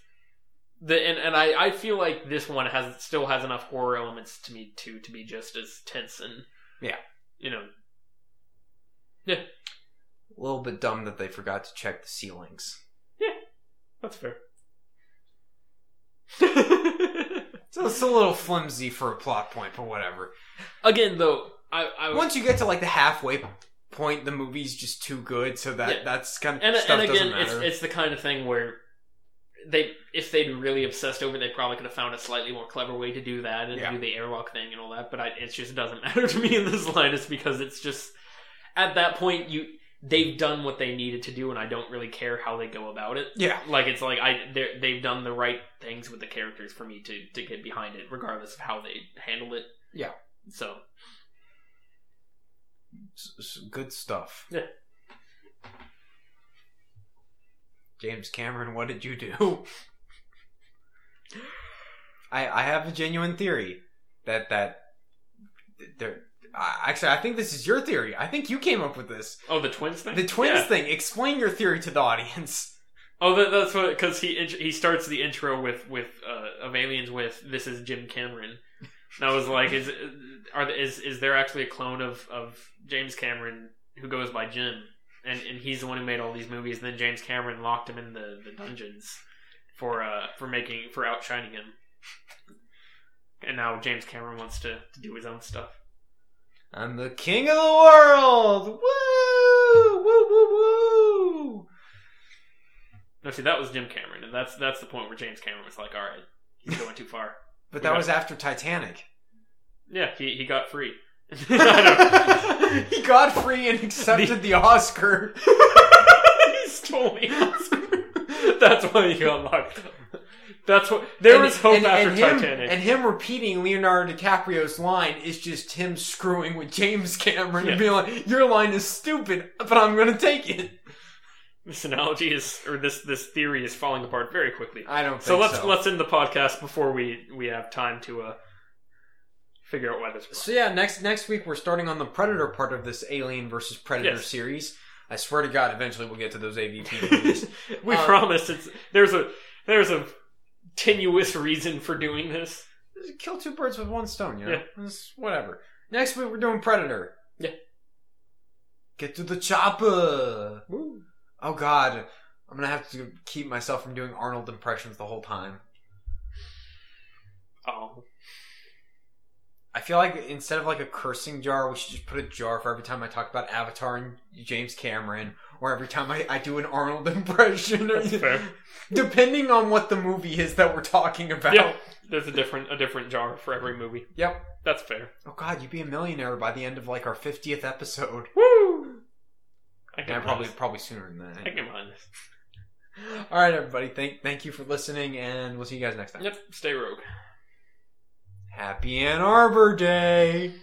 I feel like this one still has enough horror elements to me too to be just as tense and a little bit dumb that they forgot to check the ceilings. Yeah, that's fair. So it's a little flimsy for a plot point, but whatever. Again, though, once you get to like the halfway point, the movie's just too good, so that's kind of stuff doesn't matter. It's the kind of thing where. If they'd really obsessed over it, they probably could have found a slightly more clever way to do that and do the airlock thing and all that, but it just doesn't matter to me in the slightest because it's just, at that point, they've done what they needed to do and I don't really care how they go about it. Yeah. Like, it's like, they've done the right things with the characters for me to get behind it, regardless of how they handled it. Yeah. So. Good stuff. Yeah. James Cameron, what did you do? I have a genuine theory that there. Actually, I think this is your theory. I think you came up with this. Oh, the twins thing? The twins thing. Explain your theory to the audience. Oh, that's what... Because he starts the intro with of Aliens with, this is Jim Cameron. And I was like, is there actually a clone of James Cameron who goes by Jim? And he's the one who made all these movies. And then James Cameron locked him in the dungeons for outshining him. And now James Cameron wants to do his own stuff. I'm the king of the world. Woo! Woo! Woo! Woo! No, see, that was Jim Cameron, and that's the point where James Cameron was like, "All right, he's going too far." But that was after Titanic. Yeah, he got free. He got free and accepted the Oscar. He stole the Oscar. That's why he got locked up. That's what there was hope after Titanic. And him repeating Leonardo DiCaprio's line is just him screwing with James Cameron and being like, your line is stupid, but I'm going to take it. This analogy is, or this theory is falling apart very quickly. I don't think so. Let's end the podcast before we have time to figure out why this works. So yeah, next week we're starting on the Predator part of this Alien versus Predator series. I swear to God, eventually we'll get to those AVP movies. We promised. There's a tenuous reason for doing this. Kill two birds with one stone, you know? Yeah. It's whatever. Next week we're doing Predator. Yeah. Get to the chopper. Woo. Oh God, I'm gonna have to keep myself from doing Arnold impressions the whole time. Oh. I feel like instead of like a cursing jar, we should just put a jar for every time I talk about Avatar and James Cameron, or every time I do an Arnold impression. That's fair. Depending on what the movie is that we're talking about. Yep. There's a different jar for every movie. Yep. That's fair. Oh God, you'd be a millionaire by the end of like our 50th episode. Woo! Probably sooner than that. I can mind this. All right, everybody. Thank you for listening, and we'll see you guys next time. Yep. Stay rogue. Happy Ann Arbor Day!